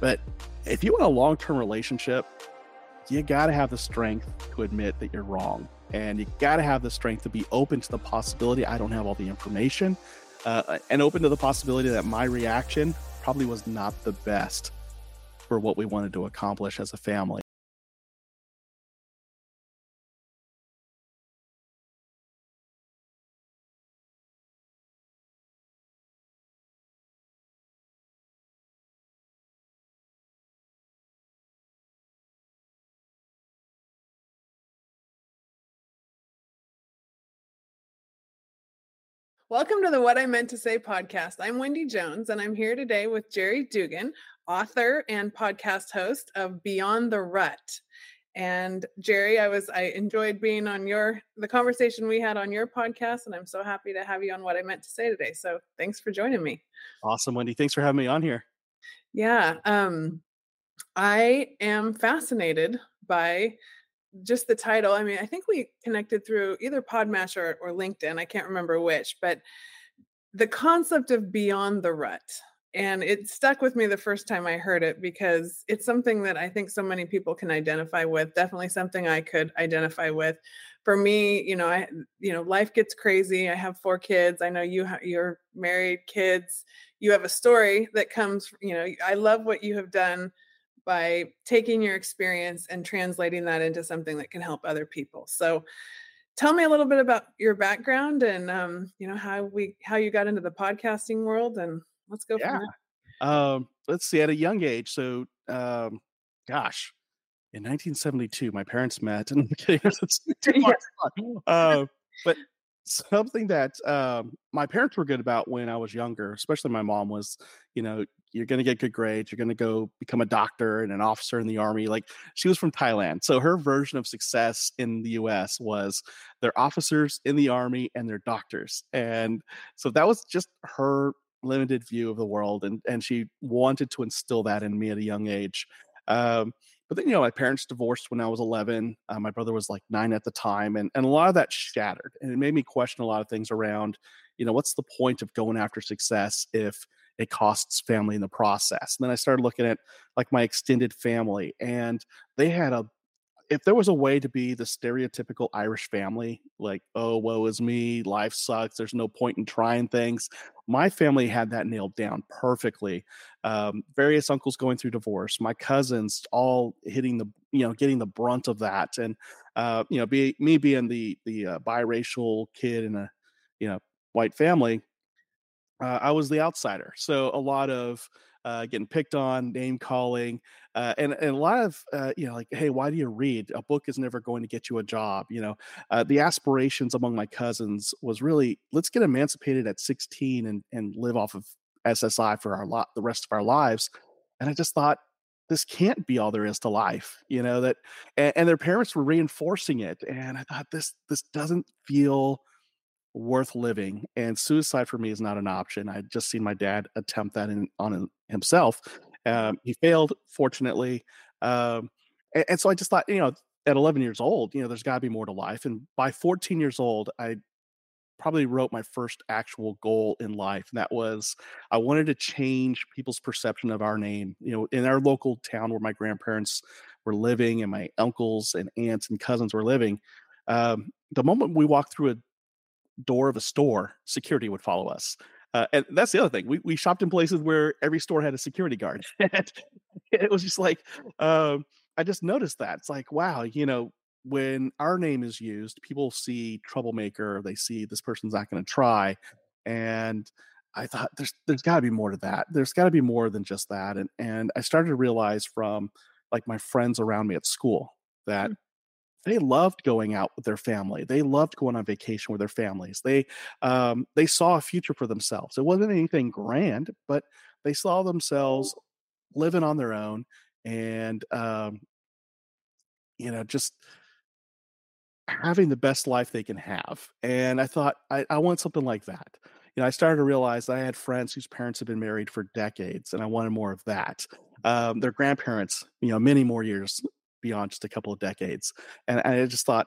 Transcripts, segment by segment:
But if you want a long-term relationship, you got to have the strength to admit that you're wrong. And you got to have the strength to be open to the possibility, I don't have all the information, and open to the possibility that my reaction probably was not the best for what we wanted to accomplish as a family. Welcome to the What I Meant to Say podcast. I'm Wendy Jones, and I'm here today with Jerry Dugan, author and podcast host of Beyond the Rut. And Jerry, I enjoyed being on the conversation we had on your podcast, and I'm so happy to have you on What I Meant to Say today. So thanks for joining me. Awesome, Wendy. Thanks for having me on here. Yeah. I am fascinated by just the title. I mean, I think we connected through either Podmatch or LinkedIn. I can't remember which, but the concept of Beyond the Rut. And it stuck with me the first time I heard it because it's something that I think so many people can identify with. Definitely something I could identify with. For me, life gets crazy. I have 4 kids. I know you're married, kids. You have a story that comes, I love what you have done by taking your experience and translating that into something that can help other people. So tell me a little bit about your background and, how you got into the podcasting world, and let's go from there. Let's see, at a young age. So, in 1972, my parents met, and I'm kidding, but something that my parents were good about when I was younger, especially my mom, was, you're going to get good grades. You're going to go become a doctor and an officer in the army. Like, she was from Thailand. So her version of success in the US was they're officers in the army and they're doctors. And so that was just her limited view of the world. And she wanted to instill that in me at a young age. But then, my parents divorced when I was 11. My brother was like 9 at the time. And a lot of that shattered. And it made me question a lot of things around, what's the point of going after success if it costs family in the process? And then I started looking at like my extended family, and they had if there was a way to be the stereotypical Irish family, like, oh, woe is me, life sucks, there's no point in trying things. My family had that nailed down perfectly. Various uncles going through divorce, my cousins all hitting getting the brunt of that. And, me being the biracial kid in a, white family, I was the outsider. So a lot of getting picked on, name calling, and a lot of, like, hey, why do you read? A book is never going to get you a job. The aspirations among my cousins was really, let's get emancipated at 16 and live off of SSI for the rest of our lives. And I just thought, this can't be all there is to life, and their parents were reinforcing it. And I thought, this doesn't feel worth living, and suicide for me is not an option. I just seen my dad attempt that on himself. He failed, fortunately. And so I just thought, at 11 years old, there's got to be more to life. And by 14 years old, I probably wrote my first actual goal in life. And that was, I wanted to change people's perception of our name. In our local town where my grandparents were living and my uncles and aunts and cousins were living, the moment we walked through a door of a store, security would follow us. And that's the other thing. We shopped in places where every store had a security guard. And it was just like, I just noticed that. It's like, wow, when our name is used, people see troublemaker, they see this person's not going to try. And I thought, there's got to be more to that. There's got to be more than just that. And I started to realize from like my friends around me at school that they loved going out with their family. They loved going on vacation with their families. They saw a future for themselves. It wasn't anything grand, but they saw themselves living on their own and, just having the best life they can have. And I thought, I want something like that. I started to realize that I had friends whose parents had been married for decades, and I wanted more of that. Their grandparents, many more years beyond just a couple of decades. And I just thought,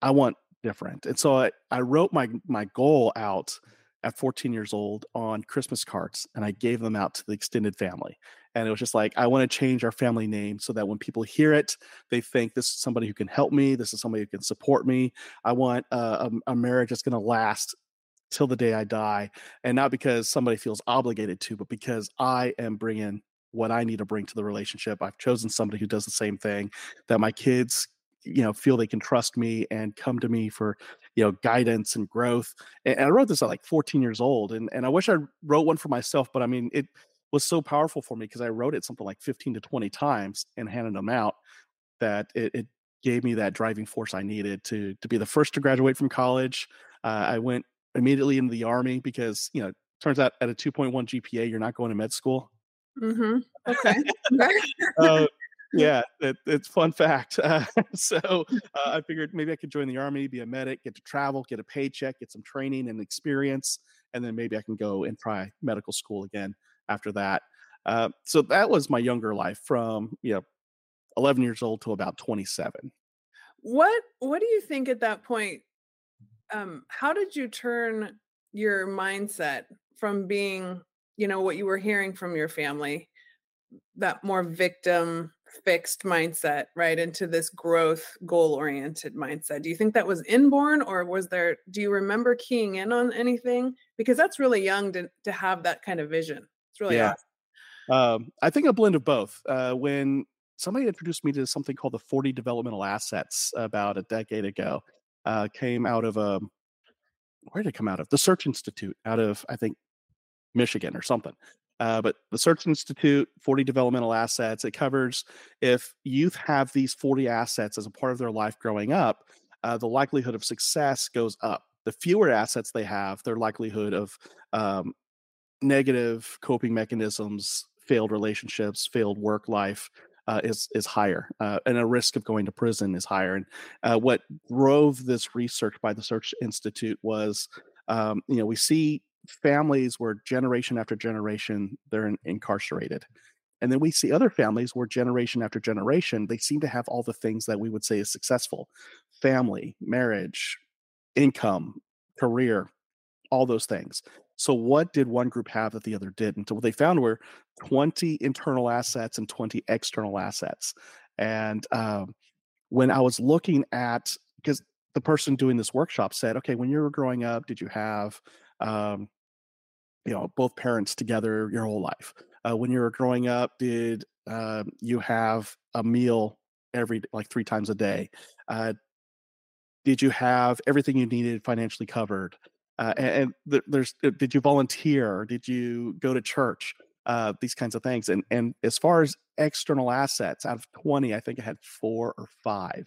I want different. And so I wrote my goal out at 14 years old on Christmas cards, and I gave them out to the extended family. And it was just like, I want to change our family name so that when people hear it, they think this is somebody who can help me. This is somebody who can support me. I want a marriage that's going to last till the day I die. And not because somebody feels obligated to, but because I am bringing what I need to bring to the relationship. I've chosen somebody who does the same thing, that my kids, you know, feel they can trust me and come to me for, you know, guidance and growth. And I wrote this at like 14 years old, and I wish I wrote one for myself, but I mean, it was so powerful for me because I wrote it something like 15 to 20 times and handed them out, that it gave me that driving force I needed to be the first to graduate from college. I went immediately into the Army because, you know, turns out at a 2.1 GPA, you're not going to med school. Mm-hmm. Okay. Yeah, it's fun fact. So I figured maybe I could join the Army, be a medic, get to travel, get a paycheck, get some training and experience, and then maybe I can go and try medical school again after that. So that was my younger life, from 11 years old to about 27. What do you think at that point? How did you turn your mindset from being, what you were hearing from your family, that more victim fixed mindset, right, into this growth, goal-oriented mindset? Do you think that was inborn, or do you remember keying in on anything? Because that's really young to have that kind of vision. It's really awesome. I think a blend of both. When somebody introduced me to something called the 40 developmental assets about a decade ago, came out of where did it come out of? The Search Institute, out of, I think, Michigan or something. But the Search Institute, 40 developmental assets, it covers if youth have these 40 assets as a part of their life growing up, the likelihood of success goes up. The fewer assets they have, their likelihood of negative coping mechanisms, failed relationships, failed work life is higher, and a risk of going to prison is higher. And what drove this research by the Search Institute was, we see families where generation after generation they're incarcerated, and then we see other families where generation after generation they seem to have all the things that we would say is successful: family, marriage, income, career, all those things. So what did one group have that the other didn't? What they found were 20 internal assets and 20 external assets. And when I was looking at, because the person doing this workshop said, okay, when you were growing up, did you have both parents together your whole life? When you were growing up, did you have a meal like 3 times a day? Did you have everything you needed financially covered? Did you volunteer? Did you go to church? These kinds of things. And as far as external assets, out of 20, I think I had 4 or 5.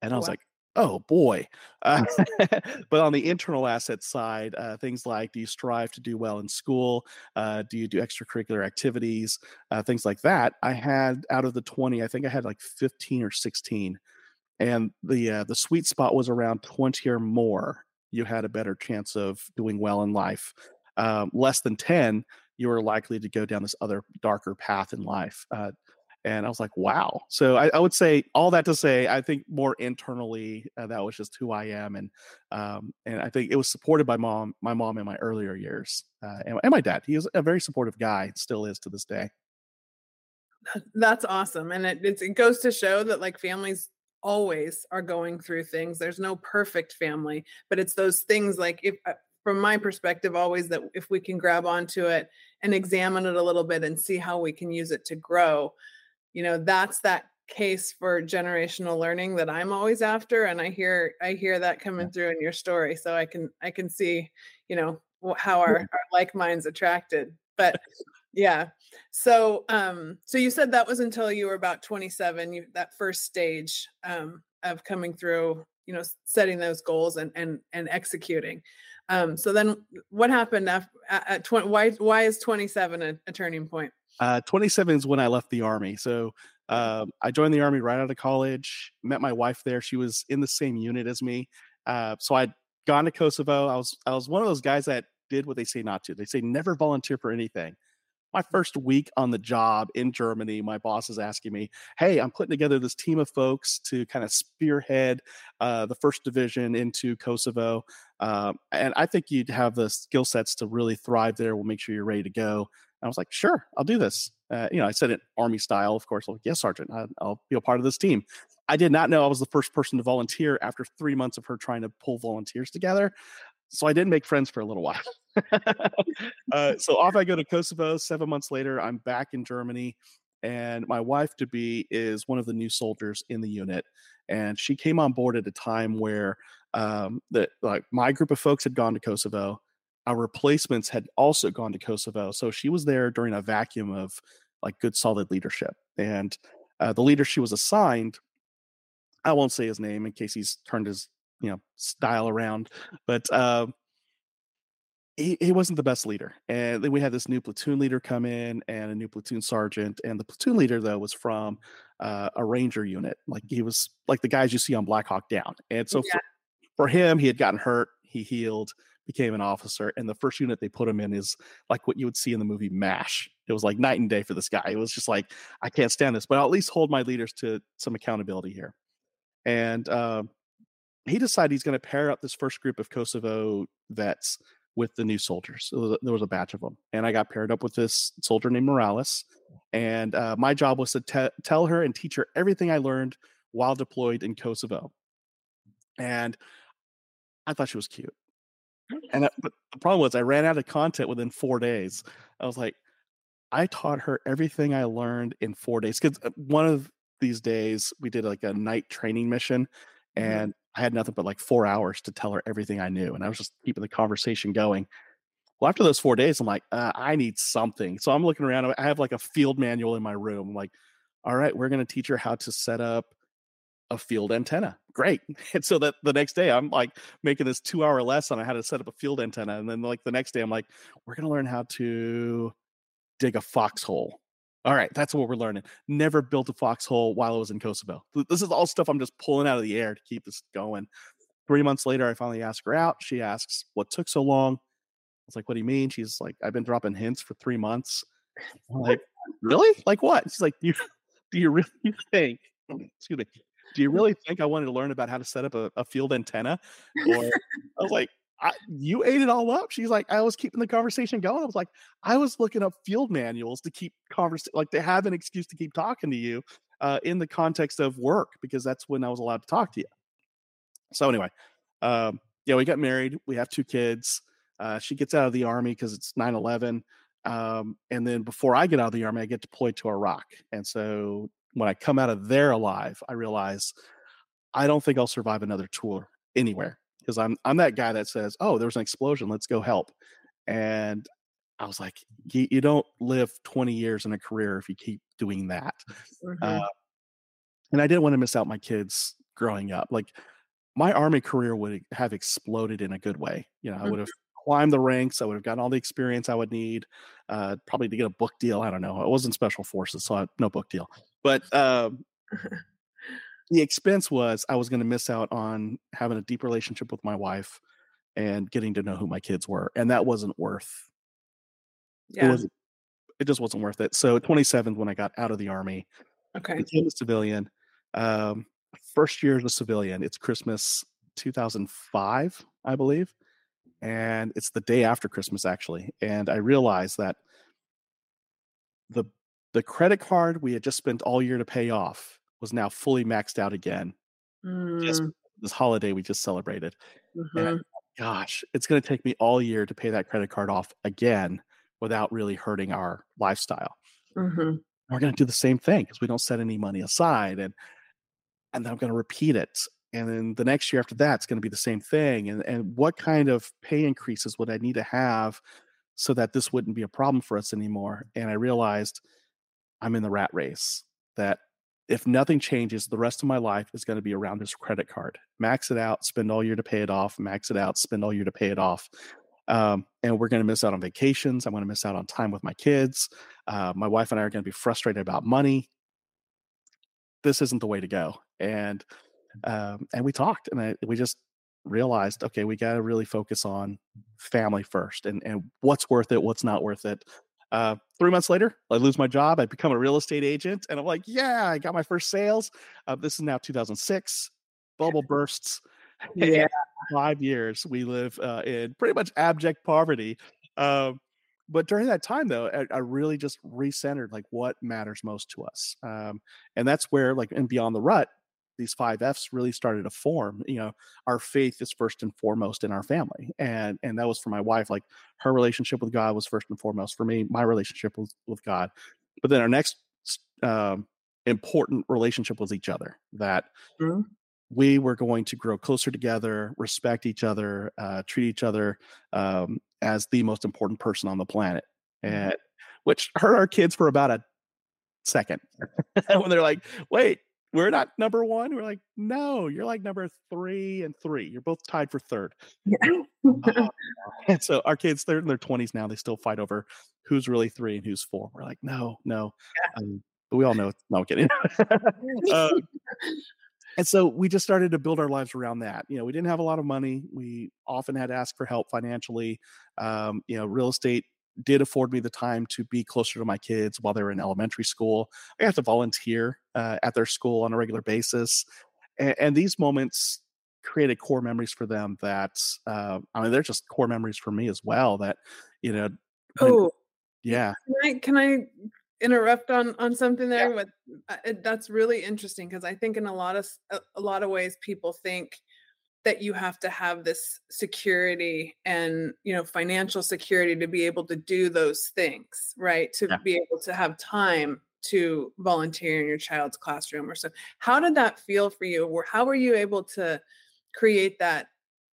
And I was like, oh boy. But on the internal asset side, things like, do you strive to do well in school? Do you do extracurricular activities? Things like that. I had, out of the 20, I think I had like 15 or 16. And the sweet spot was around 20 or more. You had a better chance of doing well in life. Less than 10, you were likely to go down this other darker path in life. And I was like, wow. So I would say all that to say, I think more internally, that was just who I am. And I think it was supported by my mom in my earlier years, and my dad. He was a very supportive guy, still is to this day. That's awesome. And it goes to show that like families always are going through things. There's no perfect family, but it's those things like, if from my perspective, always that if we can grab onto it and examine it a little bit and see how we can use it to grow, that's that case for generational learning that I'm always after. And I hear that coming through in your story. So I can see, how our like minds attracted, but yeah. So, so you said that was until you were about 27, that first stage, of coming through, setting those goals and executing. So then what happened at 20? Why is 27 a turning point? 27 is when I left the Army. So I joined the Army right out of college, met my wife there. She was in the same unit as me. So I'd gone to Kosovo. I was one of those guys that did what they say not to. They say never volunteer for anything. My first week on the job in Germany, my boss is asking me, hey, I'm putting together this team of folks to kind of spearhead the 1st Division into Kosovo. And I think you'd have the skill sets to really thrive there. We'll make sure you're ready to go. And I was like, sure, I'll do this. You know, I said it Army style, of course. Like, yes, Sergeant, I'll be a part of this team. I did not know I was the first person to volunteer after 3 months of her trying to pull volunteers together. So I didn't make friends for a little while. So off I go to Kosovo. 7 months later, I'm back in Germany. And my wife-to-be is one of the new soldiers in the unit. And she came on board at a time where my group of folks had gone to Kosovo. Our replacements had also gone to Kosovo. So she was there during a vacuum of like good, solid leadership. And the leader she was assigned, I won't say his name in case he's turned his style around, but he wasn't the best leader. And then we had this new platoon leader come in and a new platoon sergeant. And the platoon leader, though, was from a ranger unit. Like he was like the guys you see on Black Hawk Down. And so for him, he had gotten hurt. He healed, became an officer. And the first unit they put him in is like what you would see in the movie MASH. It was like night and day for this guy. It was just like, I can't stand this, but I'll at least hold my leaders to some accountability here. And he decided he's going to pair up this first group of Kosovo vets with the new soldiers. There was a batch of them. And I got paired up with this soldier named Morales. And my job was to tell her and teach her everything I learned while deployed in Kosovo. And I thought she was cute. And but the problem was I ran out of content within 4 days. I was like, I taught her everything I learned in 4 days. Because one of these days we did like a night training mission and I had nothing but like 4 hours to tell her everything I knew. And I was just keeping the conversation going. Well, after those 4 days, I'm like, I need something. So I'm looking around. I have like a field manual in my room. I'm like, all right, we're going to teach her how to set up a field antenna. Great. And so that the next day I'm like making this 2 hour lesson on how to set up a field antenna. And then like the next day I'm like, we're going to learn how to dig a foxhole. All right. That's what we're learning. Never built a foxhole while I was in Kosovo. This is all stuff I'm just pulling out of the air to keep this going. 3 months later, I finally ask her out. She asks, what took so long? I was like, what do you mean? She's like, I've been dropping hints for 3 months. I'm like, really? Like what? She's like, do you really think, excuse me, do you really think I wanted to learn about how to set up a field antenna? Or I was like, you ate it all up. She's like, I was keeping the conversation going. I was like, I was looking up field manuals to keep to have an excuse to keep talking to you in the context of work, because that's when I was allowed to talk to you. So anyway, we got married. We have two kids. She gets out of the Army because it's 9/11. And then before I get out of the Army, I get deployed to Iraq. And so when I come out of there alive, I realize I don't think I'll survive another tour anywhere. Because I'm that guy that says, oh, there was an explosion, let's go help. And I was like, you don't live 20 years in a career if you keep doing that. Mm-hmm. And I didn't want to miss out my kids growing up. Like my Army career would have exploded in a good way. I would have climbed the ranks. I would have gotten all the experience I would need, probably to get a book deal. I don't know. I was in Special Forces, so no book deal. But the expense was I was going to miss out on having a deep relationship with my wife and getting to know who my kids were. And that wasn't worth it just wasn't worth it. So 27th, when I got out of the Army, became a civilian. First year as a civilian, it's Christmas 2005, I believe. And it's the day after Christmas, actually. And I realized that the credit card we had just spent all year to pay off was now fully maxed out again. Just this holiday we just celebrated. Mm-hmm. And gosh, it's going to take me all year to pay that credit card off again without really hurting our lifestyle. Mm-hmm. We're going to do the same thing because we don't set any money aside. And then I'm going to repeat it. And then the next year after that, it's going to be the same thing. And what kind of pay increases would I need to have so that this wouldn't be a problem for us anymore? And I realized I'm in the rat race, that if nothing changes, the rest of my life is going to be around this credit card. Max it out, spend all year to pay it off, max it out, spend all year to pay it off. And we're going to miss out on vacations. I'm going to miss out on time with my kids. My wife and I are going to be frustrated about money. This isn't the way to go. And we talked, and we just realized, okay, we got to really focus on family first and what's worth it, what's not worth it. 3 months later, I lose my job. I become a real estate agent, and I'm like, yeah, I got my first sales. This is now 2006. Bubble bursts. Yeah. 5 years we live in pretty much abject poverty. But during that time, though, I really just recentered like what matters most to us. And that's where, like, in Beyond the Rut, these 5 F's really started to form. You know, our faith is first and foremost in our family. And that was for my wife. Like, her relationship with God was first and foremost for me, my relationship with God. But then our next important relationship was each other, that mm-hmm. we were going to grow closer together, respect each other, treat each other as the most important person on the planet, and which hurt our kids for about a second. When they're like, wait, we're not number one. We're like, no, you're like number three and three. You're both tied for third. Yeah. And so our kids, they're in their 20s now. They still fight over who's really three and who's four. We're like, no. Yeah. But we all know it's not getting it. And so we just started to build our lives around that. You know, we didn't have a lot of money. We often had to ask for help financially. You know, real estate did afford me the time to be closer to my kids while they were in elementary school. I got to volunteer at their school on a regular basis. And these moments created core memories for them that, I mean, they're just core memories for me as well that, you know. Oh, yeah. Can I interrupt on something there? Yeah. But that's really interesting, because I think in a lot of ways people think that you have to have this security and, you know, financial security to be able to do those things, right? To be able to have time to volunteer in your child's classroom or so. How did that feel for you? Or how were you able to create that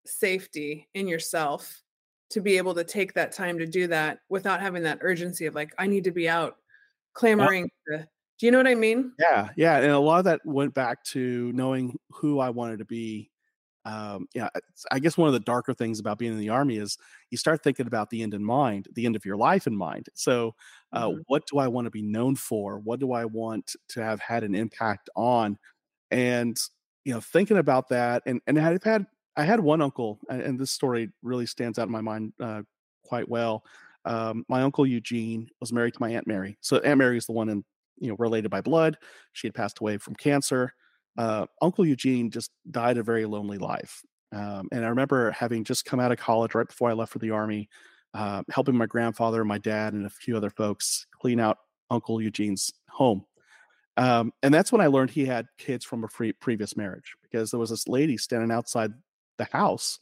safety in yourself to be able to take that time to do that without having that urgency of like, I need to be out clamoring. Yeah. Do you know what I mean? Yeah. Yeah. And a lot of that went back to knowing who I wanted to be. Yeah, I guess one of the darker things about being in the Army is you start thinking about the end in mind, the end of your life in mind. So what do I want to be known for? What do I want to have had an impact on? And, you know, thinking about that, and I had one uncle, and this story really stands out in my mind quite well. My uncle Eugene was married to my Aunt Mary. So Aunt Mary is the one, in, you know, related by blood. She had passed away from cancer. Uncle Eugene just died a very lonely life. And I remember having just come out of college right before I left for the Army, helping my grandfather and my dad and a few other folks clean out Uncle Eugene's home. And that's when I learned he had kids from a previous marriage, because there was this lady standing outside the house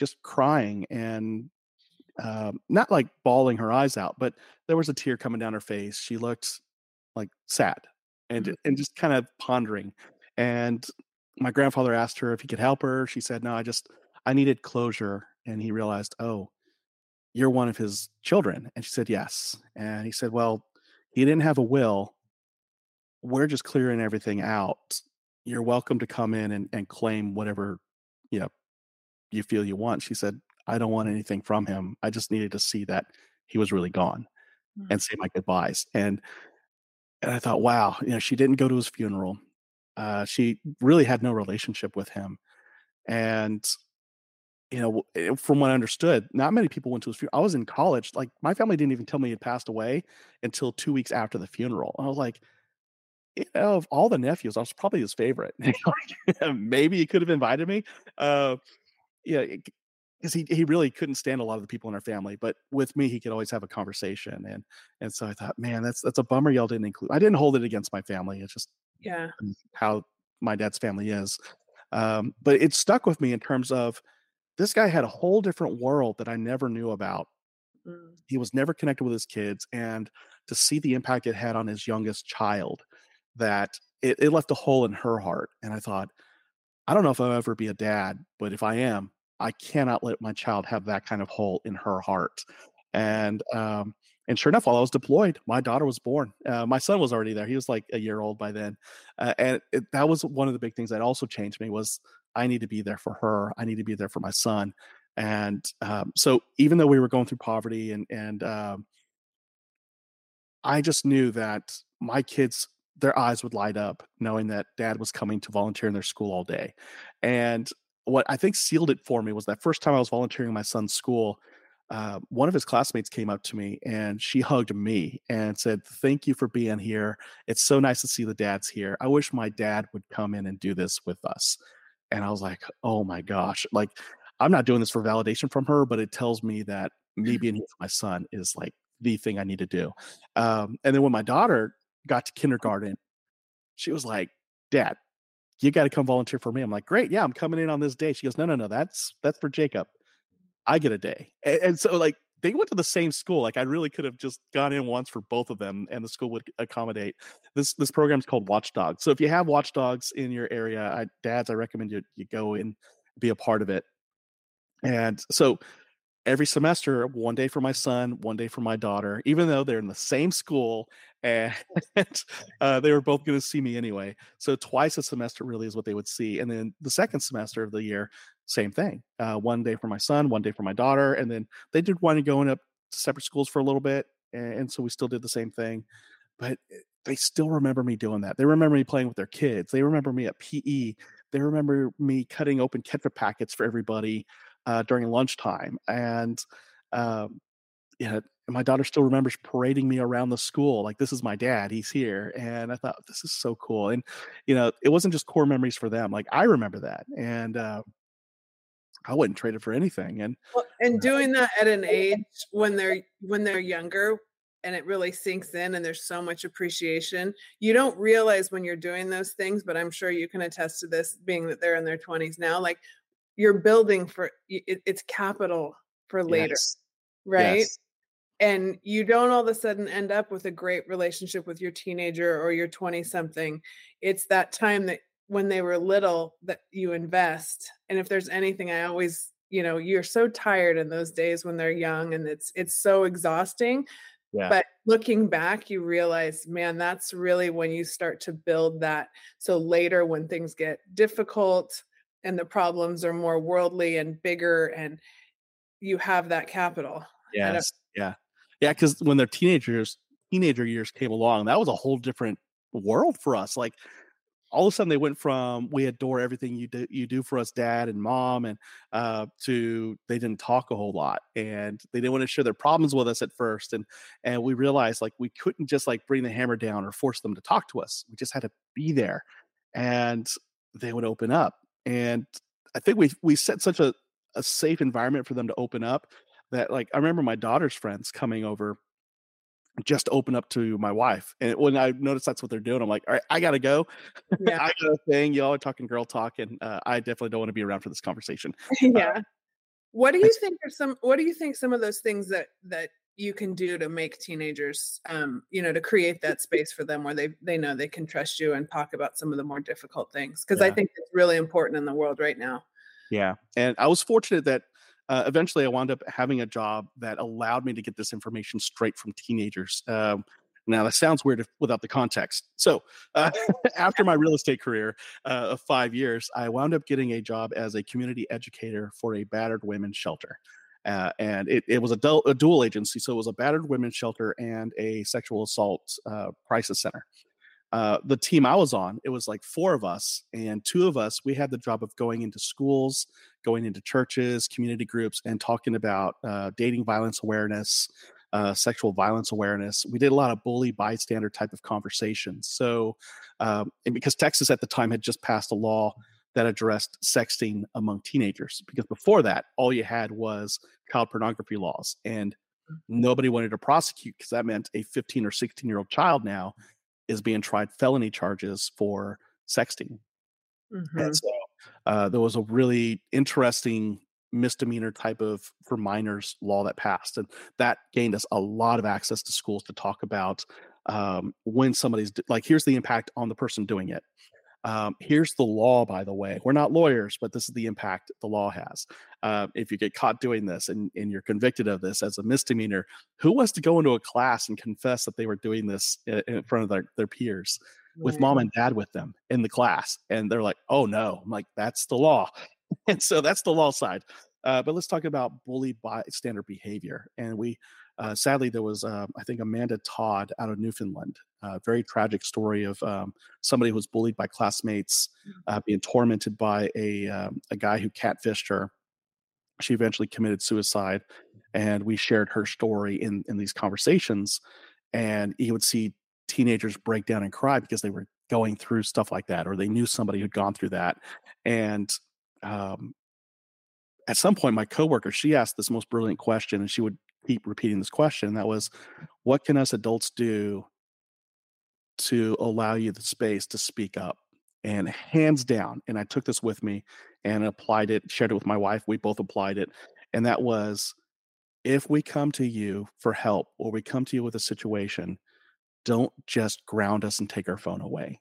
just crying and not like bawling her eyes out, but there was a tear coming down her face. She looked like sad and just kind of pondering. And my grandfather asked her if he could help her. She said, no, I needed closure. And he realized, oh, you're one of his children. And she said, yes. And he said, well, he didn't have a will. We're just clearing everything out. You're welcome to come in and claim whatever, you know, you feel you want. She said, I don't want anything from him. I just needed to see that he was really gone and say my goodbyes. And I thought, wow, you know, she didn't go to his funeral. She really had no relationship with him. And, you know, from what I understood, not many people went to his funeral. I was in college. Like, my family didn't even tell me he had passed away until 2 weeks after the funeral. I was like, you know, of all the nephews, I was probably his favorite. Maybe he could have invited me. Yeah. Because he really couldn't stand a lot of the people in our family, but with me, he could always have a conversation. And so I thought, man, that's a bummer y'all didn't include. I didn't hold it against my family. It's just how my dad's family is. But it stuck with me in terms of this guy had a whole different world that I never knew about. Mm. He was never connected with his kids. And to see the impact it had on his youngest child, that it left a hole in her heart. And I thought, I don't know if I'll ever be a dad, but if I am, I cannot let my child have that kind of hole in her heart. And sure enough, while I was deployed, my daughter was born. My son was already there. He was like a year old by then. That was one of the big things that also changed me was I need to be there for her. I need to be there for my son. And so even though we were going through poverty and I just knew that my kids, their eyes would light up knowing that dad was coming to volunteer in their school all day. And what I think sealed it for me was that first time I was volunteering in my son's school, one of his classmates came up to me and she hugged me and said, thank you for being here. It's so nice to see the dads here. I wish my dad would come in and do this with us. And I was like, oh my gosh, like I'm not doing this for validation from her, but it tells me that me being here with my son is like the thing I need to do. And then when my daughter got to kindergarten, she was like, Dad, you got to come volunteer for me. I'm like, great. Yeah, I'm coming in on this day. She goes, no, that's for Jacob. I get a day. And so like they went to the same school. Like I really could have just gone in once for both of them and the school would accommodate. This program is called Watchdog. So if you have Watchdogs in your area, dads, I recommend you go and be a part of it. And so every semester, one day for my son, one day for my daughter, even though they're in the same school and they were both going to see me anyway. So twice a semester really is what they would see. And then the second semester of the year, same thing. One day for my son, one day for my daughter. And then they did wind up going up to separate schools for a little bit. And so we still did the same thing. But they still remember me doing that. They remember me playing with their kids. They remember me at PE. They remember me cutting open Ketchup packets for everybody during lunchtime. And my daughter still remembers parading me around the school. Like, this is my dad, he's here. And I thought, this is so cool. And, it wasn't just core memories for them. Like, I remember that. And I wouldn't trade it for anything. And doing that at an age when they're younger and it really sinks in and there's so much appreciation. You don't realize when you're doing those things, but I'm sure you can attest to this, being that they're in their 20s now. Like, you're building for it's capital for later, yes. Right? Yes. And you don't all of a sudden end up with a great relationship with your teenager or your 20 something. It's that time that when they were little that you invest. And if there's anything, I always, you're so tired in those days when they're young and it's so exhausting. Yeah. But looking back, you realize, man, that's really when you start to build that. So later when things get difficult, and the problems are more worldly and bigger, and you have that capital. Yes. Yeah. Because when their teenager years came along, that was a whole different world for us. Like, all of a sudden they went from, we adore everything you do for us, Dad and Mom, and to they didn't talk a whole lot and they didn't want to share their problems with us at first. And we realized, like, we couldn't just like bring the hammer down or force them to talk to us. We just had to be there and they would open up. And I think we set such a safe environment for them to open up that, like, I remember my daughter's friends coming over just to open up to my wife. And when I noticed that's what they're doing, I'm like, all right, I got to go. Yeah. I got a thing. Y'all are talking girl talk. And I definitely don't want to be around for this conversation. Yeah. What do you think some of those things that you can do to make teenagers, to create that space for them where they know they can trust you and talk about some of the more difficult things? Because I think it's really important in the world right now. Yeah. And I was fortunate that eventually I wound up having a job that allowed me to get this information straight from teenagers. Now that sounds weird without the context. So after my real estate career of 5 years, I wound up getting a job as a community educator for a battered women's shelter. And it was a dual agency. So it was a battered women's shelter and a sexual assault crisis center. The team I was on, it was like four of us, and two of us, we had the job of going into schools, going into churches, community groups, and talking about dating violence awareness, sexual violence awareness. We did a lot of bully bystander type of conversations. So and because Texas at the time had just passed a law that addressed sexting among teenagers, because before that, all you had was child pornography laws, and nobody wanted to prosecute because that meant a 15 or 16-year-old child now is being tried felony charges for sexting. Mm-hmm. And so there was a really interesting misdemeanor type of for minors law that passed, and that gained us a lot of access to schools to talk about when somebody's like, here's the impact on the person doing it. Here's the law, by the way. We're not lawyers, but this is the impact the law has. If you get caught doing this and you're convicted of this as a misdemeanor, who wants to go into a class and confess that they were doing this in front of their peers with mom and dad with them in the class? And they're like, oh no, I'm like, that's the law. And so that's the law side. But let's talk about bully bystander behavior. And we sadly, there was, I think, Amanda Todd out of Newfoundland, a very tragic story of somebody who was bullied by classmates, being tormented by a guy who catfished her. She eventually committed suicide, and we shared her story in these conversations, and you would see teenagers break down and cry because they were going through stuff like that, or they knew somebody who'd gone through that. And at some point, my coworker, she asked this most brilliant question, and she would keep repeating this question. That was, what can us adults do to allow you the space to speak up? And hands down, and I took this with me and applied it, shared it with my wife. We both applied it. And that was, if we come to you for help, or we come to you with a situation, don't just ground us and take our phone away.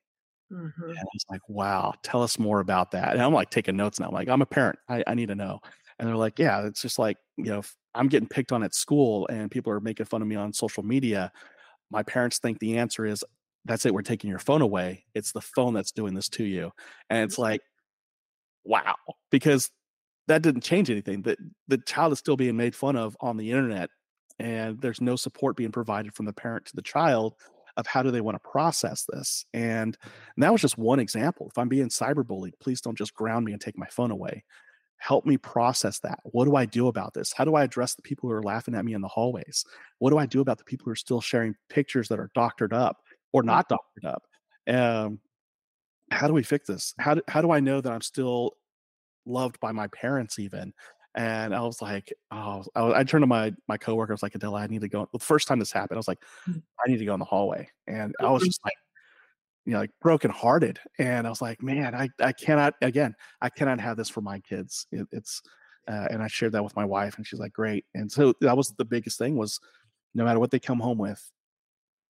Mm-hmm. And I was like, wow, tell us more about that. And I'm like taking notes now. I'm like, I'm a parent. I need to know. And they're like, yeah, it's just like, you know, if I'm getting picked on at school and people are making fun of me on social media, my parents think the answer is, that's it, we're taking your phone away. It's the phone that's doing this to you. And it's like, wow, because that didn't change anything. The child is still being made fun of on the internet, and there's no support being provided from the parent to the child of how do they want to process this. And that was just one example. If I'm being cyberbullied, please don't just ground me and take my phone away. Help me process that. What do I do about this? How do I address the people who are laughing at me in the hallways? What do I do about the people who are still sharing pictures that are doctored up or not doctored up? How do we fix this? How do I know that I'm still loved by my parents even? And I was like, oh, I turned to my coworker. I was like, Adela, I need to go. The first time this happened, I was like, I need to go in the hallway. And I was just like, you know, like brokenhearted. And I was like, man, I cannot have this for my kids. And I shared that with my wife, and she's like, great. And so that was the biggest thing, was no matter what they come home with,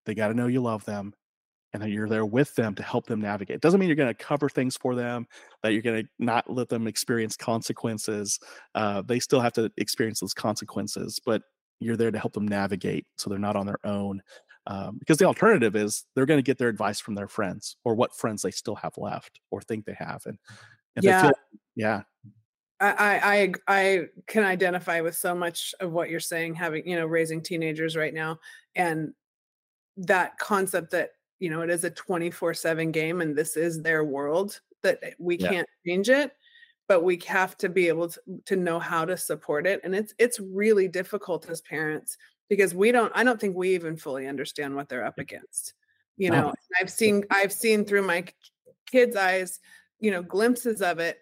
they got to know you love them and that you're there with them to help them navigate. It doesn't mean you're going to cover things for them, that you're going to not let them experience consequences. They still have to experience those consequences, but you're there to help them navigate so they're not on their own. Because the alternative is they're going to get their advice from their friends, or what friends they still have left or think they have. And yeah. They feel, yeah. I can identify with so much of what you're saying, having, you know, raising teenagers right now. And that concept that, you know, it is a 24/7 game and this is their world, that we can't change it, but we have to be able to know how to support it. And it's really difficult as parents, because I don't think we even fully understand what they're up against. You know, I've seen through my kids' eyes, you know, glimpses of it,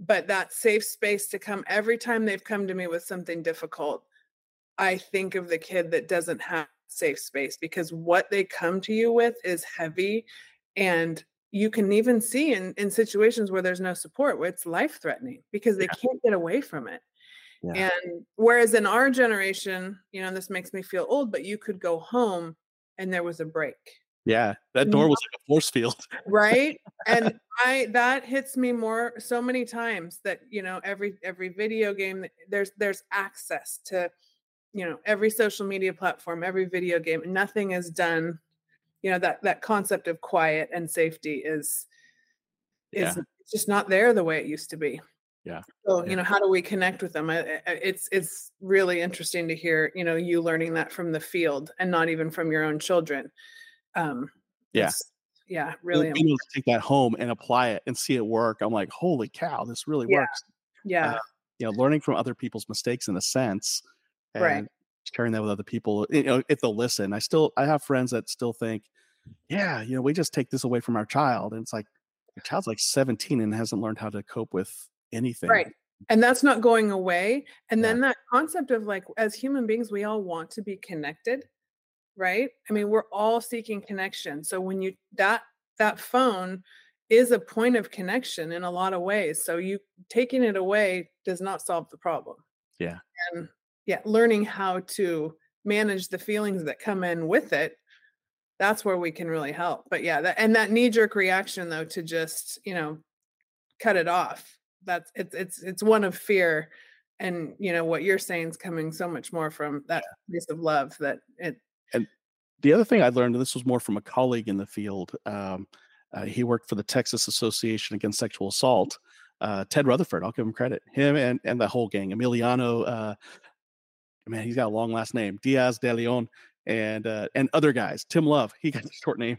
but that safe space to come every time they've come to me with something difficult, I think of the kid that doesn't have safe space, because what they come to you with is heavy. And you can even see in situations where there's no support, where it's life-threatening, because they can't get away from it. Yeah. And whereas in our generation, you know, and this makes me feel old, but you could go home and there was a break. Yeah. That door was like a force field. Right. And that hits me more so many times, that, you know, every video game, there's access to, you know, every social media platform, every video game, nothing is done. You know, that concept of quiet and safety is just not there the way it used to be. Yeah. So, you know, how do we connect with them? It's really interesting to hear, you know, you learning that from the field and not even from your own children. Yeah. Really. Being able to take that home and apply it and see it work. I'm like, holy cow, this really works. Yeah. You know, learning from other people's mistakes in a sense. And sharing that with other people, you know, if they'll listen. I have friends that still think, yeah, you know, we just take this away from our child. And it's like, your child's like 17 and hasn't learned how to cope with anything. Right. And that's not going away. And then that concept of, like, as human beings, we all want to be connected, right? I mean, we're all seeking connection. So when you, that phone is a point of connection in a lot of ways. So you taking it away does not solve the problem. Yeah. And learning how to manage the feelings that come in with it, that's where we can really help. But that knee-jerk reaction, though, to just, you know, cut it off, that's it's one of fear. And, you know, what you're saying is coming so much more from that place of love. And the other thing I learned, and this was more from a colleague in the field, he worked for the Texas Association Against Sexual Assault, Ted Rutherford, I'll give him credit, him and the whole gang, Emiliano, man, he's got a long last name, Diaz de Leon, and other guys. Tim Love, he got a short name.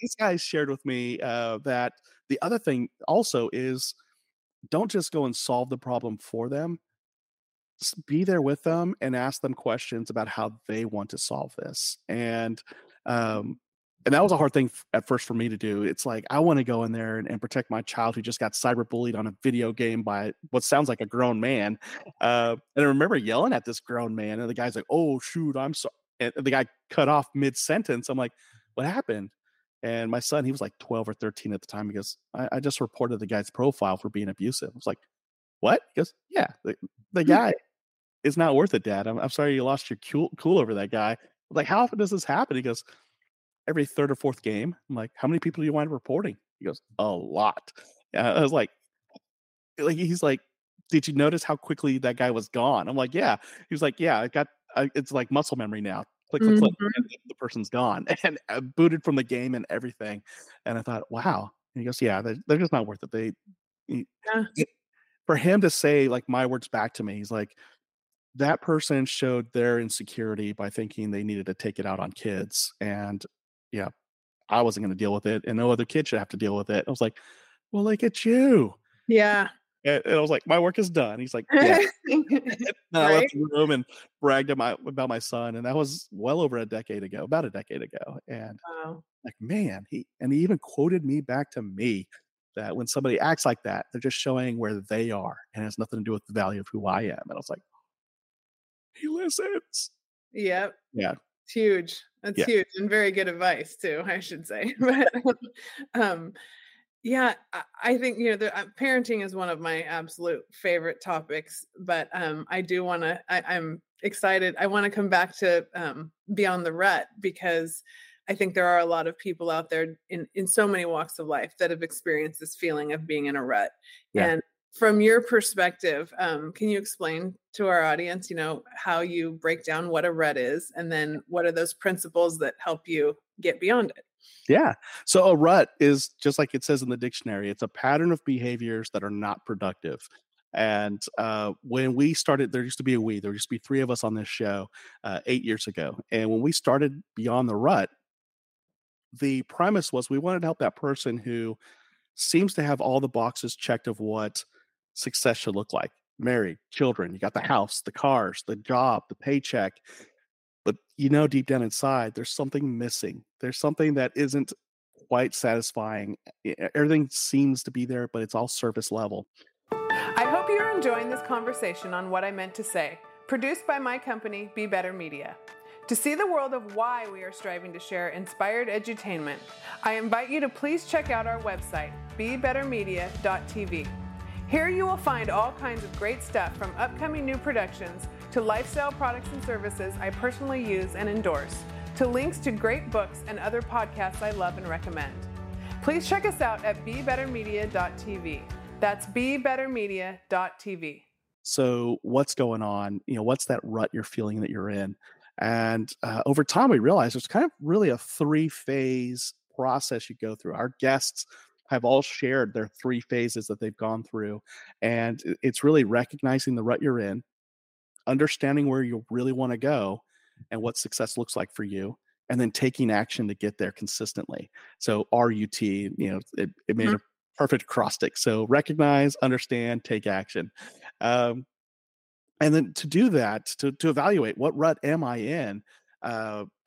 These guys shared with me that the other thing also is, don't just go and solve the problem for them. Just be there with them and ask them questions about how they want to solve this. And And that was a hard thing at first for me to do. It's like, I want to go in there and protect my child who just got cyberbullied on a video game by what sounds like a grown man. And I remember yelling at this grown man, and the guy's like, oh, shoot, I'm sorry. And the guy cut off mid-sentence. I'm like, what happened? And my son, he was like 12 or 13 at the time. He goes, I just reported the guy's profile for being abusive. I was like, what? He goes, yeah, the guy is not worth it, Dad. I'm sorry you lost your cool over that guy. I was like, how often does this happen? He goes, every third or fourth game. I'm like, how many people do you wind up reporting? He goes, a lot. I was like, he's like, did you notice how quickly that guy was gone? I'm like, yeah. He was like, yeah, it's like muscle memory now. Click, click, click, and the person's gone and booted from the game and everything. And I thought, wow. And he goes, yeah, they're just not worth it. For him to say like my words back to me, he's like, that person showed their insecurity by thinking they needed to take it out on kids. And yeah, I wasn't going to deal with it, and no other kid should have to deal with it. I was like, well, look at you. Yeah. And I was like, my work is done. He's like, yeah. I left the room and bragged about my son. And that was well over about a decade ago. And wow. Like, man, he even quoted me back to me that when somebody acts like that, they're just showing where they are and it has nothing to do with the value of who I am. And I was like, he listens. Yep. Yeah. It's huge. That's huge. And very good advice too, I should say. But, yeah, I think, you know, parenting is one of my absolute favorite topics, but I'm excited. I want to come back to Beyond the Rut, because I think there are a lot of people out there in so many walks of life that have experienced this feeling of being in a rut. Yeah. And from your perspective, can you explain to our audience, you know, how you break down what a rut is, and then what are those principles that help you get beyond it? Yeah. So a rut is just like it says in the dictionary, it's a pattern of behaviors that are not productive. And when we started, there used to be three of us on this show 8 years ago. And when we started Beyond the Rut, the premise was we wanted to help that person who seems to have all the boxes checked of what success should look like. Married, children, you got the house, the cars, the job, the paycheck. But you know, deep down inside, there's something missing. There's something that isn't quite satisfying. Everything seems to be there, but it's all surface level. I hope you're enjoying this conversation on What I Meant to Say, produced by my company, Be Better Media. To see the world of why we are striving to share inspired edutainment, I invite you to please check out our website, bebettermedia.tv. Here you will find all kinds of great stuff, from upcoming new productions to lifestyle products and services I personally use and endorse, to links to great books and other podcasts I love and recommend. Please check us out at bebettermedia.tv. That's bebettermedia.tv. So what's going on? You know, what's that rut you're feeling that you're in? And over time, we realized it's kind of really a three-phase process you go through. Our guests have all shared their three phases that they've gone through. And it's really recognizing the rut you're in, understanding where you really want to go and what success looks like for you, and then taking action to get there consistently. So RUT, you know, it made a perfect acrostic. So recognize, understand, take action. And then to do that, to evaluate what rut am I in,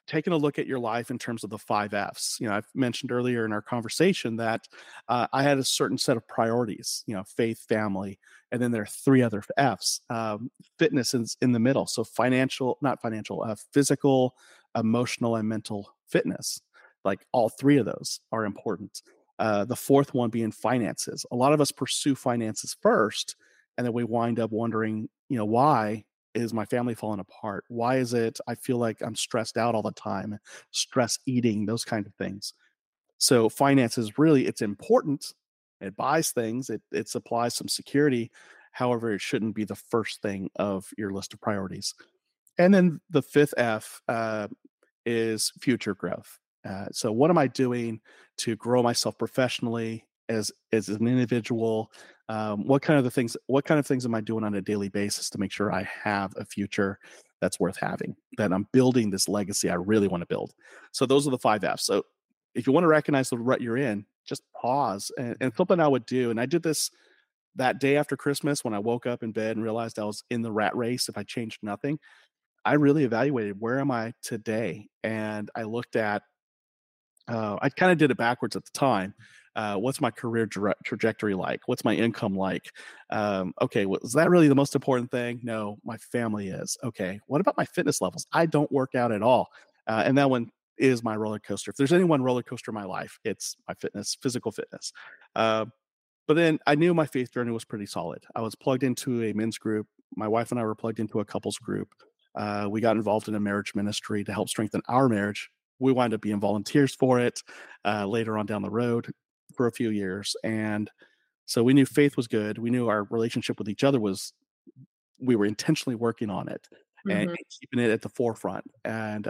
taking a look at your life in terms of the 5 F's. You know, I've mentioned earlier in our conversation that I had a certain set of priorities, you know, faith, family, and then there are three other F's. Fitness is in the middle. So physical, emotional, and mental fitness. Like all three of those are important. The fourth one being finances. A lot of us pursue finances first, and then we wind up wondering, you know, why is my family falling apart? Why is it I feel like I'm stressed out all the time, stress eating, those kind of things. So finances, really, it's important. It buys things. It supplies some security. However, it shouldn't be the first thing of your list of priorities. And then the fifth F is future growth. So what am I doing to grow myself professionally as an individual? What kind of things am I doing on a daily basis to make sure I have a future that's worth having, that I'm building this legacy I really want to build? So those are the 5 F's. So if you want to recognize the rut you're in, just pause. And something I would do, and I did this that day after Christmas when I woke up in bed and realized I was in the rat race if I changed nothing, I really evaluated, where am I today? And I looked at I kind of did it backwards at the time. What's my career trajectory like? What's my income like? Okay, well, is that really the most important thing? No, my family is. Okay, what about my fitness levels? I don't work out at all. And that one is my roller coaster. If there's any one roller coaster in my life, it's my fitness, physical fitness. But then I knew my faith journey was pretty solid. I was plugged into a men's group. My wife and I were plugged into a couples group. We got involved in a marriage ministry to help strengthen our marriage. We wound up being volunteers for it later on down the road for a few years. And so we knew faith was good. We knew our relationship with each other was, we were intentionally working on it and keeping it at the forefront. And,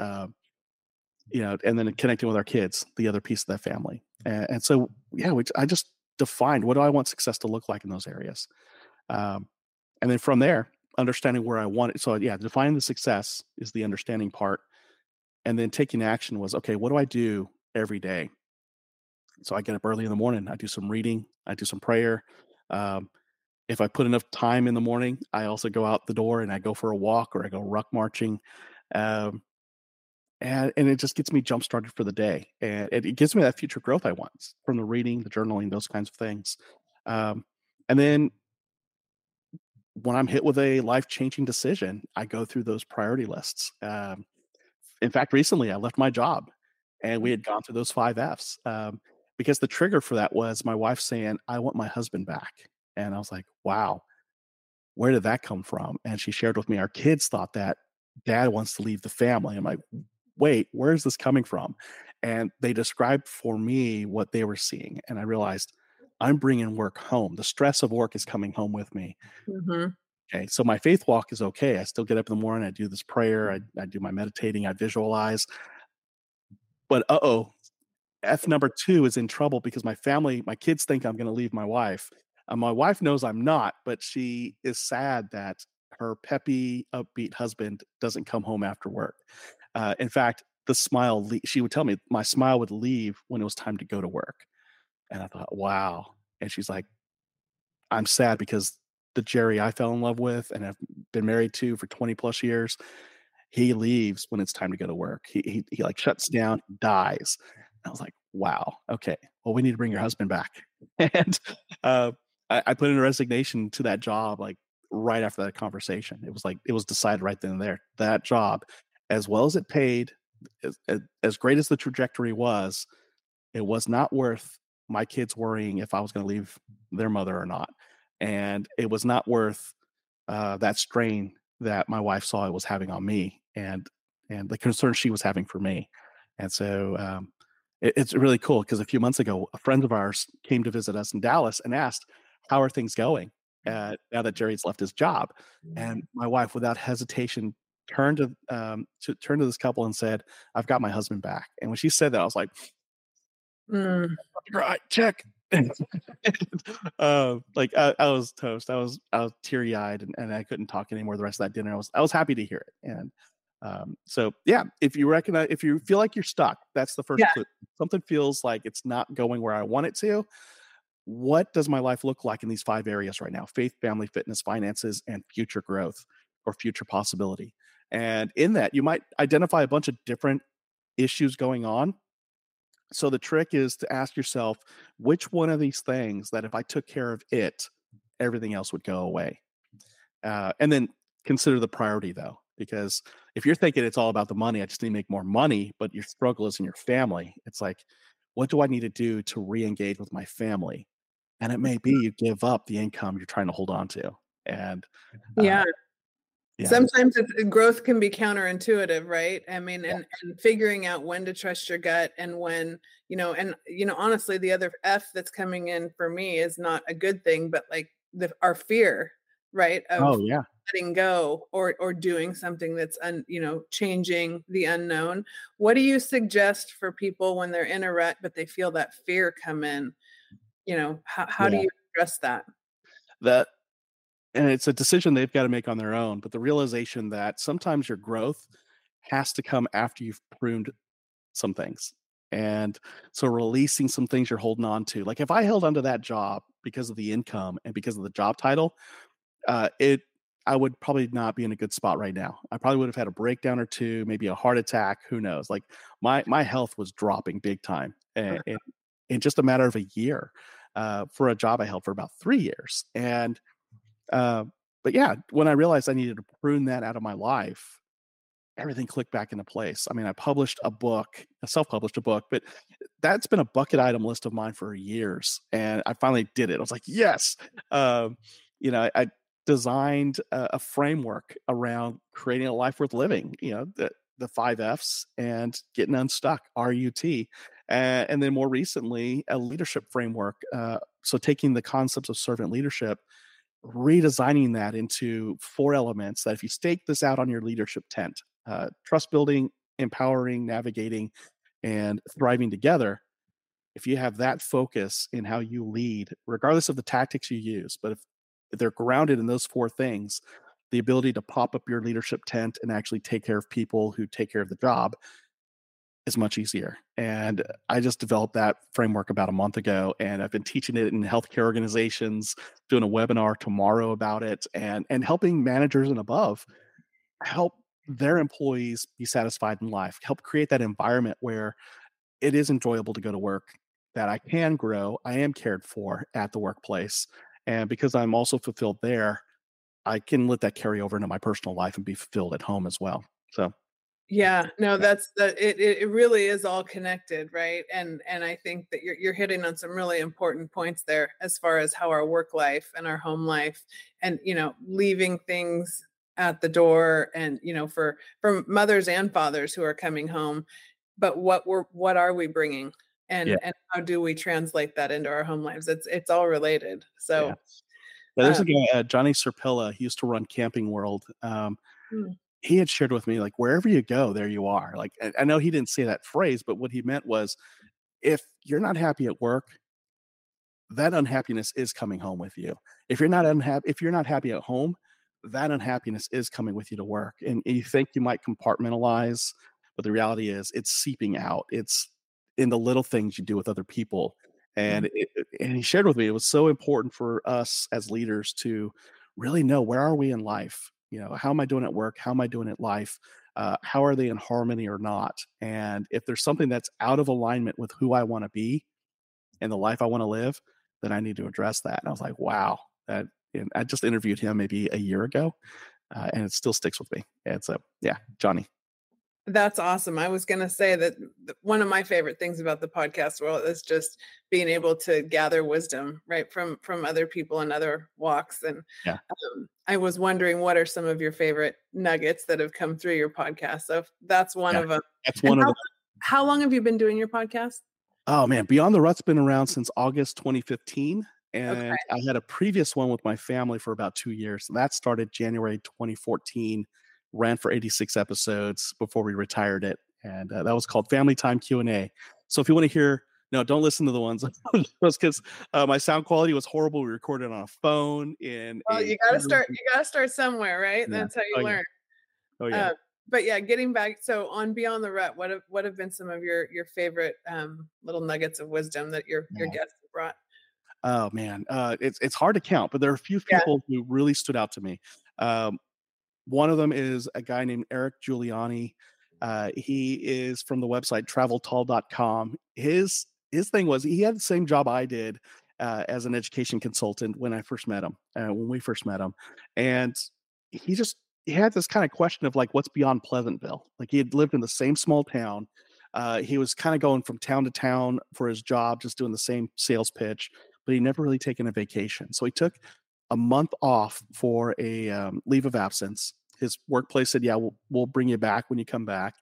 you know, and then connecting with our kids, the other piece of that family. And so, yeah, I just defined, what do I want success to look like in those areas? And then from there, understanding where I want it. So yeah, defining the success is the understanding part. And then taking action was, okay, what do I do every day? So I get up early in the morning. I do some reading. I do some prayer. If I put enough time in the morning, I also go out the door and I go for a walk or I go ruck marching. And it just gets me jump started for the day. And it gives me that future growth I want from the reading, the journaling, those kinds of things. And then when I'm hit with a life-changing decision, I go through those priority lists. In fact, recently I left my job and we had gone through those 5 F's because the trigger for that was my wife saying, I want my husband back. And I was like, wow, where did that come from? And she shared with me, our kids thought that dad wants to leave the family. I'm like, wait, where is this coming from? And they described for me what they were seeing. And I realized I'm bringing work home. The stress of work is coming home with me. Mm-hmm. Okay, so my faith walk is okay. I still get up in the morning. I do this prayer. I do my meditating. I visualize. But F number 2 is in trouble because my family, my kids think I'm going to leave my wife. My wife knows I'm not, but she is sad that her peppy, upbeat husband doesn't come home after work. In fact, the smile, she would tell me my smile would leave when it was time to go to work. And I thought, wow. And she's like, I'm sad because the Jerry I fell in love with and have been married to for 20 plus years, he leaves when it's time to go to work. He like shuts down, dies. And I was like, wow, okay. Well, we need to bring your husband back. And I put in a resignation to that job like right after that conversation. It was like, it was decided right then and there. That job, as well as it paid, as great as the trajectory was, it was not worth my kids worrying if I was going to leave their mother or not. And it was not worth that strain that my wife saw it was having on me and the concern she was having for me. And so it's really cool because a few months ago, a friend of ours came to visit us in Dallas and asked, how are things going now that Jerry's left his job? And my wife, without hesitation, turned to this couple and said, I've got my husband back. And when she said that, I was like, right, check. I was toast. I was teary eyed and I couldn't talk anymore the rest of that dinner. I was happy to hear it. And so yeah, if you feel like you're stuck, that's the first clue. Something feels like it's not going where I want it to. What does my life look like in these 5 areas right now? Faith, family, fitness, finances, and future growth or future possibility. And in that, you might identify a bunch of different issues going on. So the trick is to ask yourself, which one of these things that if I took care of it, everything else would go away? And then consider the priority, though, because if you're thinking it's all about the money, I just need to make more money, but your struggle is in your family. It's like, what do I need to do to re-engage with my family? And it may be you give up the income you're trying to hold on to. And yeah. Sometimes growth can be counterintuitive, right? I mean, and figuring out when to trust your gut and when, honestly, the other F that's coming in for me is not a good thing, but like our fear, right? Of letting go or doing something that's, changing the unknown. What do you suggest for people when they're in a rut, but they feel that fear come in? How do you address that? And it's a decision they've got to make on their own, but the realization that sometimes your growth has to come after you've pruned some things. And so releasing some things you're holding on to, like if I held onto that job because of the income and because of the job title, I would probably not be in a good spot right now. I probably would have had a breakdown or two, maybe a heart attack. Who knows? Like my health was dropping big time in just a matter of a year for a job I held for about 3 years. And, but yeah, when I realized I needed to prune that out of my life, everything clicked back into place. I mean, I published a book, I self-published a book, but that's been a bucket item list of mine for years. And I finally did it. I was like, yes. You know, I designed a framework around creating a life worth living, you know, the 5 F's and getting unstuck, RUT. And then more recently, a leadership framework. So taking the concepts of servant leadership, redesigning that into 4 elements that if you stake this out on your leadership tent, trust building, empowering, navigating, and thriving together, if you have that focus in how you lead, regardless of the tactics you use, but if they're grounded in those 4 things, the ability to pop up your leadership tent and actually take care of people who take care of the job is much easier. And I just developed that framework about a month ago, and I've been teaching it in healthcare organizations, doing a webinar tomorrow about it, and helping managers and above help their employees be satisfied in life, help create that environment where it is enjoyable to go to work, that I can grow, I am cared for at the workplace. And because I'm also fulfilled there, I can let that carry over into my personal life and be fulfilled at home as well. So, yeah, no, that's it really is all connected, right? And I think that you're hitting on some really important points there as far as how our work life and our home life, and, you know, leaving things at the door, and, you know, for mothers and fathers who are coming home, but what are we bringing? And how do we translate that into our home lives? It's all related. So yeah. Now, there's a guy, Johnny Serpilla. He used to run Camping World. He had shared with me, like, wherever you go, there you are. Like, I know he didn't say that phrase, but what he meant was, if you're not happy at work, that unhappiness is coming home with you. If you're not happy at home, that unhappiness is coming with you to work. And you think you might compartmentalize, but the reality is, it's seeping out. It's in the little things you do with other people. And he shared with me, it was so important for us as leaders to really know, where are we in life? You know, how am I doing at work? How am I doing at life? How are they in harmony or not? And if there's something that's out of alignment with who I want to be and the life I want to live, then I need to address that. And I was like, wow. And I just interviewed him maybe a year ago, and it still sticks with me. And so, yeah, Johnny. That's awesome. I was going to say that one of my favorite things about the podcast world is just being able to gather wisdom, right, from other people and other walks. And yeah. I was wondering, what are some of your favorite nuggets that have come through your podcast? So that's one of them. That's one of them. How long have you been doing your podcast? Oh man, Beyond the Rut's been around since August 2015, and okay. I had a previous one with my family for about 2 years. That started January 2014. Ran for 86 episodes before we retired it. And that was called Family Time Q&A. So if you want to hear, no, don't listen to the ones because my sound quality was horrible. We recorded on a phone. You got to start somewhere, right? Yeah. That's how you learn. Yeah. Oh yeah. But yeah, getting back. So on Beyond the Rut, what have been some of your favorite little nuggets of wisdom that your guests have brought? Oh man. It's hard to count, but there are a few people who really stood out to me. One of them is a guy named Eric Giuliani. He is from the website traveltall.com. His thing was, he had the same job I did as an education consultant when we first met him. And he had this kind of question of like, what's beyond Pleasantville? Like, he had lived in the same small town. He was kind of going from town to town for his job, just doing the same sales pitch, but he never really taken a vacation. So he took a month off for a leave of absence. His workplace said, yeah, we'll bring you back when you come back.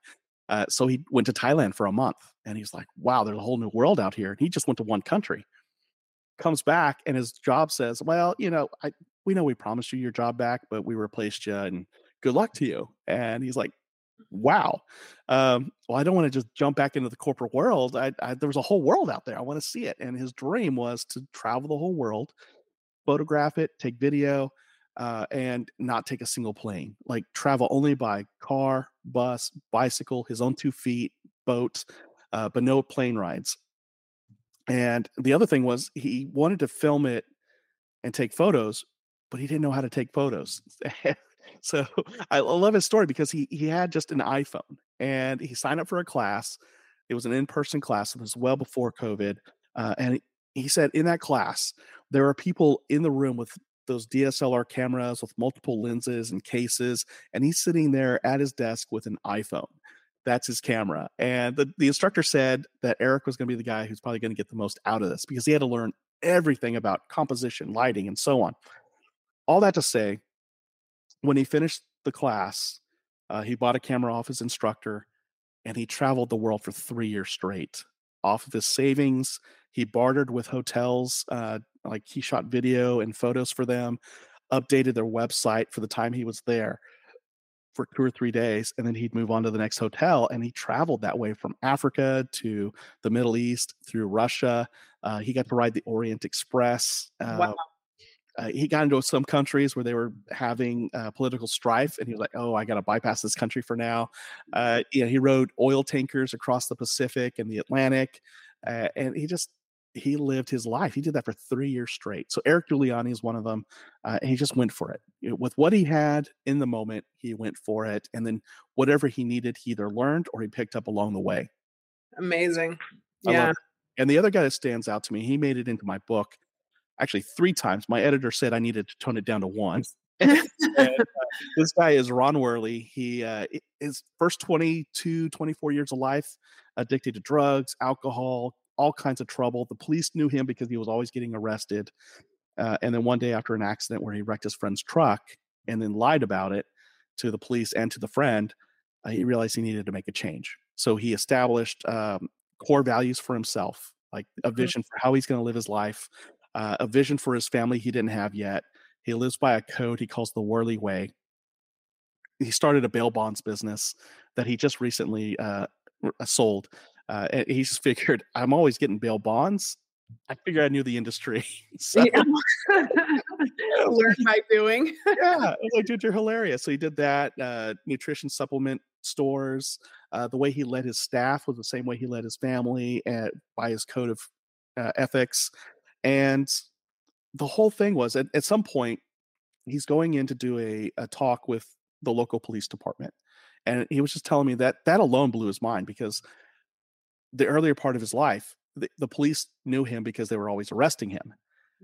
So he went to Thailand for a month, and he's like, wow, there's a whole new world out here. And he just went to one country, comes back, and his job says, well, you know, we know we promised you your job back, but we replaced you, and good luck to you. And he's like, wow. Well, I don't want to just jump back into the corporate world. There was a whole world out there. I want to see it. And his dream was to travel the whole world, photograph it, take video, and not take a single plane, like travel only by car, bus, bicycle, his own 2 feet, boat, but no plane rides. And the other thing was, he wanted to film it and take photos, but he didn't know how to take photos. So I love his story because he had just an iPhone and he signed up for a class. It was an in-person class. It was well before COVID. And he said in that class, there are people in the room with those DSLR cameras with multiple lenses and cases. And he's sitting there at his desk with an iPhone. That's his camera. And the instructor said that Eric was going to be the guy who's probably going to get the most out of this because he had to learn everything about composition, lighting, and so on. All that to say, when he finished the class, he bought a camera off his instructor and he traveled the world for 3 years straight off of his savings. He bartered with hotels, like he shot video and photos for them, updated their website for the time he was there for 2 or 3 days, and then he'd move on to the next hotel. And he traveled that way from Africa to the Middle East through Russia. He got to ride the Orient Express. Wow. He got into some countries where they were having political strife, and he was like, oh, I got to bypass this country for now. He rode oil tankers across the Pacific and the Atlantic, and he lived his life. He did that for 3 years straight. So Eric Giuliani is one of them, and he just went for it. With what he had in the moment, he went for it, and then whatever he needed, he either learned or he picked up along the way. Amazing. Yeah. And the other guy that stands out to me, he made it into my book, actually 3 times. My editor said I needed to tone it down to 1. This guy is Ron Worley. He his first 22, 24 years of life, addicted to drugs, alcohol, all kinds of trouble. The police knew him because he was always getting arrested. And then one day after an accident where he wrecked his friend's truck and then lied about it to the police and to the friend, he realized he needed to make a change. So he established core values for himself, like a vision for how he's going to live his life, a vision for his family he didn't have yet. He lives by a code he calls the Worley Way. He started a bail bonds business that he just recently sold. And he just figured, I'm always getting bail bonds. I figured I knew the industry. So, yeah. Learn by doing. Yeah. I was like, dude, you're hilarious. So he did that. Nutrition supplement stores. The way he led his staff was the same way he led his family by his code of ethics. And the whole thing was, at some point, he's going in to do a talk with the local police department. And he was just telling me that alone blew his mind because the earlier part of his life, the police knew him because they were always arresting him.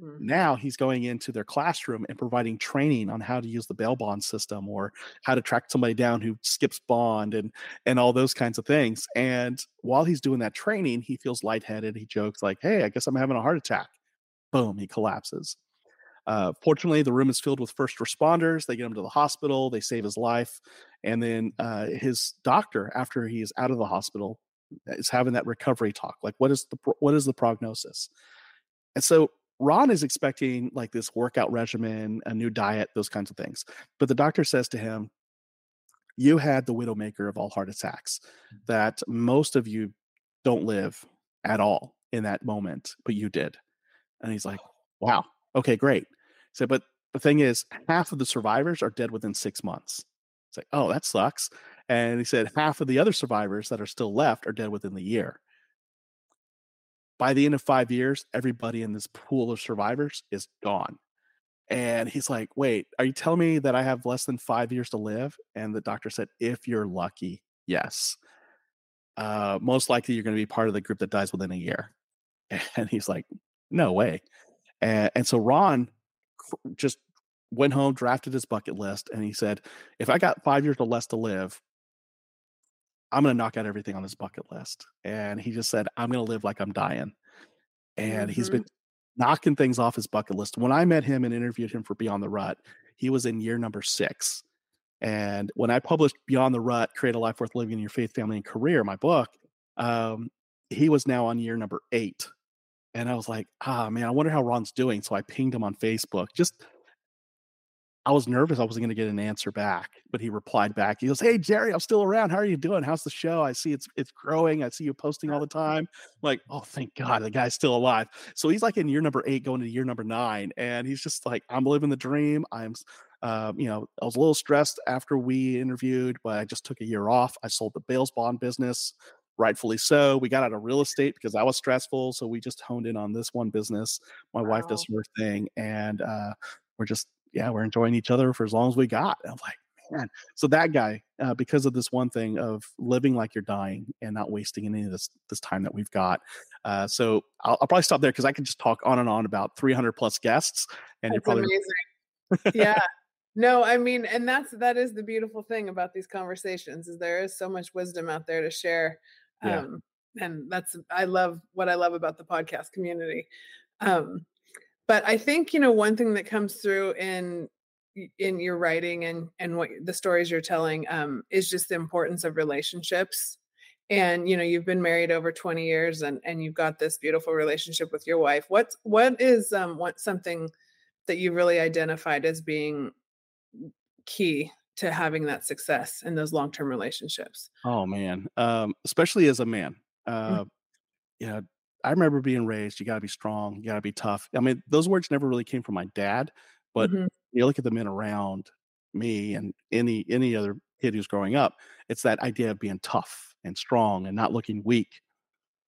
Mm. Now he's going into their classroom and providing training on how to use the bail bond system or how to track somebody down who skips bond and all those kinds of things. And while he's doing that training, he feels lightheaded. He jokes like, hey, I guess I'm having a heart attack. Boom, he collapses. Fortunately, the room is filled with first responders. They get him to the hospital. They save his life. And then his doctor, after he is out of the hospital, is having that recovery talk. Like, what is the prognosis? And so Ron is expecting like this workout regimen, a new diet, those kinds of things. But the doctor says to him, you had the widowmaker of all heart attacks, that most of you don't live at all in that moment, but you did. And he's like, wow, okay, great. So, but the thing is, half of the survivors are dead within 6 months. It's like, oh, that sucks. And he said, half of the other survivors that are still left are dead within the year. By the end of 5 years, everybody in this pool of survivors is gone. And he's like, wait, are you telling me that I have less than 5 years to live? And the doctor said, if you're lucky, yes. Most likely you're going to be part of the group that dies within a year. And he's like, no way. And so Ron just went home, drafted his bucket list, and he said, if I got 5 years or less to live, I'm going to knock out everything on this bucket list. And he just said, I'm going to live like I'm dying. And he's been knocking things off his bucket list. When I met him and interviewed him for Beyond the Rut, he was in year number 6. And when I published Beyond the Rut, Create a Life Worth Living in Your Faith, Family, and Career, my book, he was now on year number 8. And I was like, ah, man, I wonder how Ron's doing. So I pinged him on Facebook. I was nervous I wasn't going to get an answer back, but he replied back. He goes, hey, Jerry, I'm still around. How are you doing? How's the show? I see it's growing. I see you posting all the time. I'm like, oh, thank God, the guy's still alive. So he's like in year number 8 going to year number 9. And he's just like, I'm living the dream. I was a little stressed after we interviewed, but I just took a year off. I sold the bail bond business, rightfully so. We got out of real estate because that was stressful. So we just honed in on this one business. My wife does her thing. And we're just yeah, we're enjoying each other for as long as we got. And I'm like, man. So that guy, because of this one thing of living like you're dying and not wasting any of this time that we've got. So I'll probably stop there because I can just talk on and on about 300 plus guests. And that's amazing. Yeah. No, I mean, and that is the beautiful thing about these conversations is there is so much wisdom out there to share. Yeah. And I love about the podcast community. But I think, you know, one thing that comes through in your writing and what the stories you're telling is just the importance of relationships. And, you know, you've been married over 20 years and you've got this beautiful relationship with your wife. What is something that you really identified as being key to having that success in those long-term relationships? Oh man. Especially as a man, yeah, I remember being raised, you gotta be strong, you gotta be tough. I mean, those words never really came from my dad, but you look at the men around me and any other kid who's growing up, it's that idea of being tough and strong and not looking weak.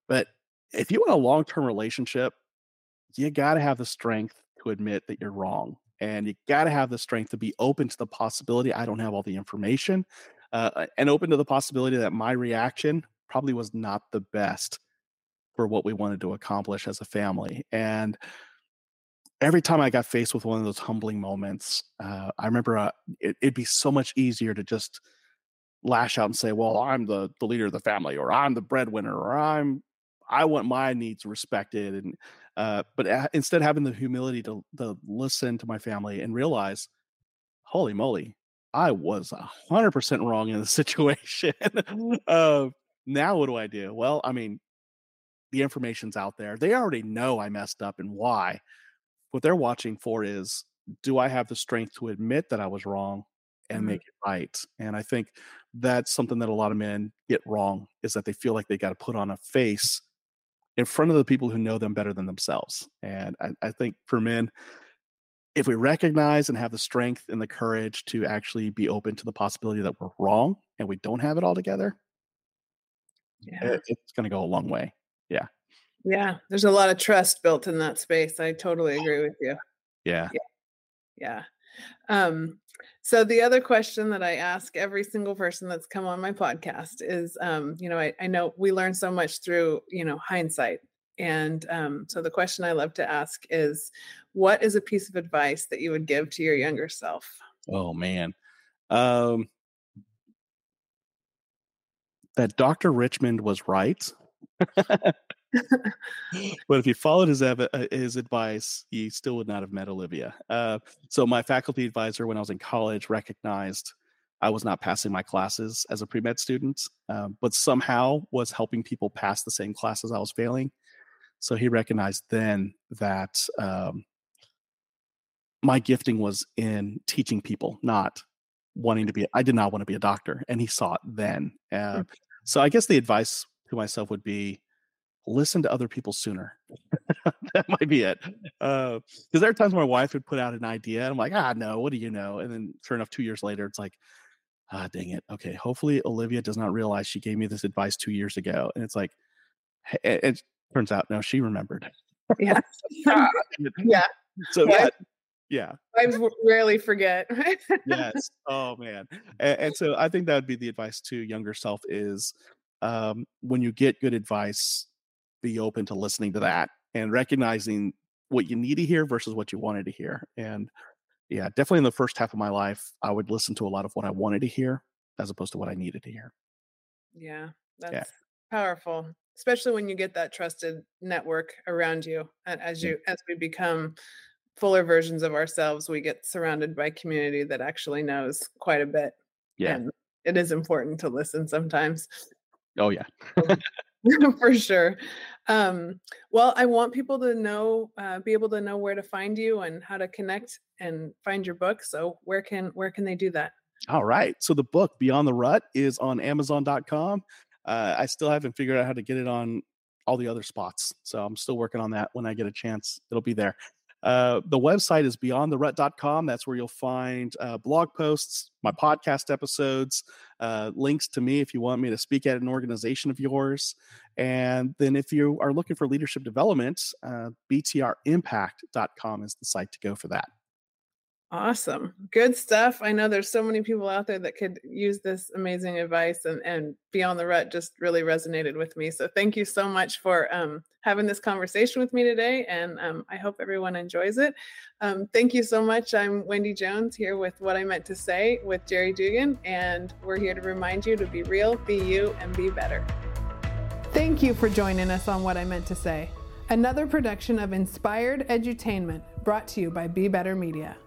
But if you want a long-term relationship, you gotta have the strength to admit that you're wrong. And you got to have the strength to be open to the possibility. I don't have all the information and open to the possibility that my reaction probably was not the best for what we wanted to accomplish as a family. And every time I got faced with one of those humbling moments, I remember it'd be so much easier to just lash out and say, well, I'm the leader of the family, or I'm the breadwinner, or I want my needs respected. And but instead having the humility to listen to my family and realize, holy moly, I was 100% wrong in the situation. Now what do I do? Well, I mean, the information's out there. They already know I messed up and why. What they're watching for is, do I have the strength to admit that I was wrong and make it right? And I think that's something that a lot of men get wrong, is that they feel like they got to put on a face in front of the people who know them better than themselves. And I think for men, if we recognize and have the strength and the courage to actually be open to the possibility that we're wrong and we don't have it all together, it's going to go a long way. Yeah. Yeah. There's a lot of trust built in that space. I totally agree with you. Yeah. Yeah. So the other question that I ask every single person that's come on my podcast is, you know, I know we learn so much through, you know, hindsight. And so the question I love to ask is, what is a piece of advice that you would give to your younger self? Oh, man. That Dr. Richmond was right. But if you followed his advice, you still would not have met Olivia. So my faculty advisor, when I was in college, recognized I was not passing my classes as a pre-med student, but somehow was helping people pass the same classes I was failing. So he recognized then that my gifting was in teaching people, not wanting to be, I did not want to be a doctor. And he saw it then. So I guess the advice to myself would be, listen to other people sooner. That might be it. Because there are times my wife would put out an idea and I'm like, no, what do you know? And then sure enough, 2 years later, it's like, dang it. Okay. Hopefully Olivia does not realize she gave me this advice 2 years ago. And it's like, it turns out, no, she remembered. Yeah. Yeah. So yeah. I rarely forget. Yes. Oh man. And so I think that would be the advice to younger self is, when you get good advice, be open to listening to that and recognizing what you need to hear versus what you wanted to hear. And yeah, definitely in the first half of my life, I would listen to a lot of what I wanted to hear as opposed to what I needed to hear. Yeah, that's powerful, especially when you get that trusted network around you. And as we become fuller versions of ourselves, we get surrounded by community that actually knows quite a bit. Yeah. And it is important to listen sometimes. Oh yeah. For sure. Well, I want people to know, be able to know where to find you and how to connect and find your book. So where can they do that? All right. So the book Beyond the Rut is on Amazon.com. I still haven't figured out how to get it on all the other spots. So I'm still working on that. When I get a chance, it'll be there. The website is beyondtherut.com. That's where you'll find blog posts, my podcast episodes, links to me if you want me to speak at an organization of yours. And then if you are looking for leadership development, btrimpact.com is the site to go for that. Awesome. Good stuff. I know there's so many people out there that could use this amazing advice, and Beyond the Rut just really resonated with me. So thank you so much for having this conversation with me today. And I hope everyone enjoys it. Thank you so much. I'm Wendy Jones here with What I Meant to Say with Jerry Dugan. And we're here to remind you to be real, be you, and be better. Thank you for joining us on What I Meant to Say, another production of Inspired Edutainment, brought to you by Be Better Media.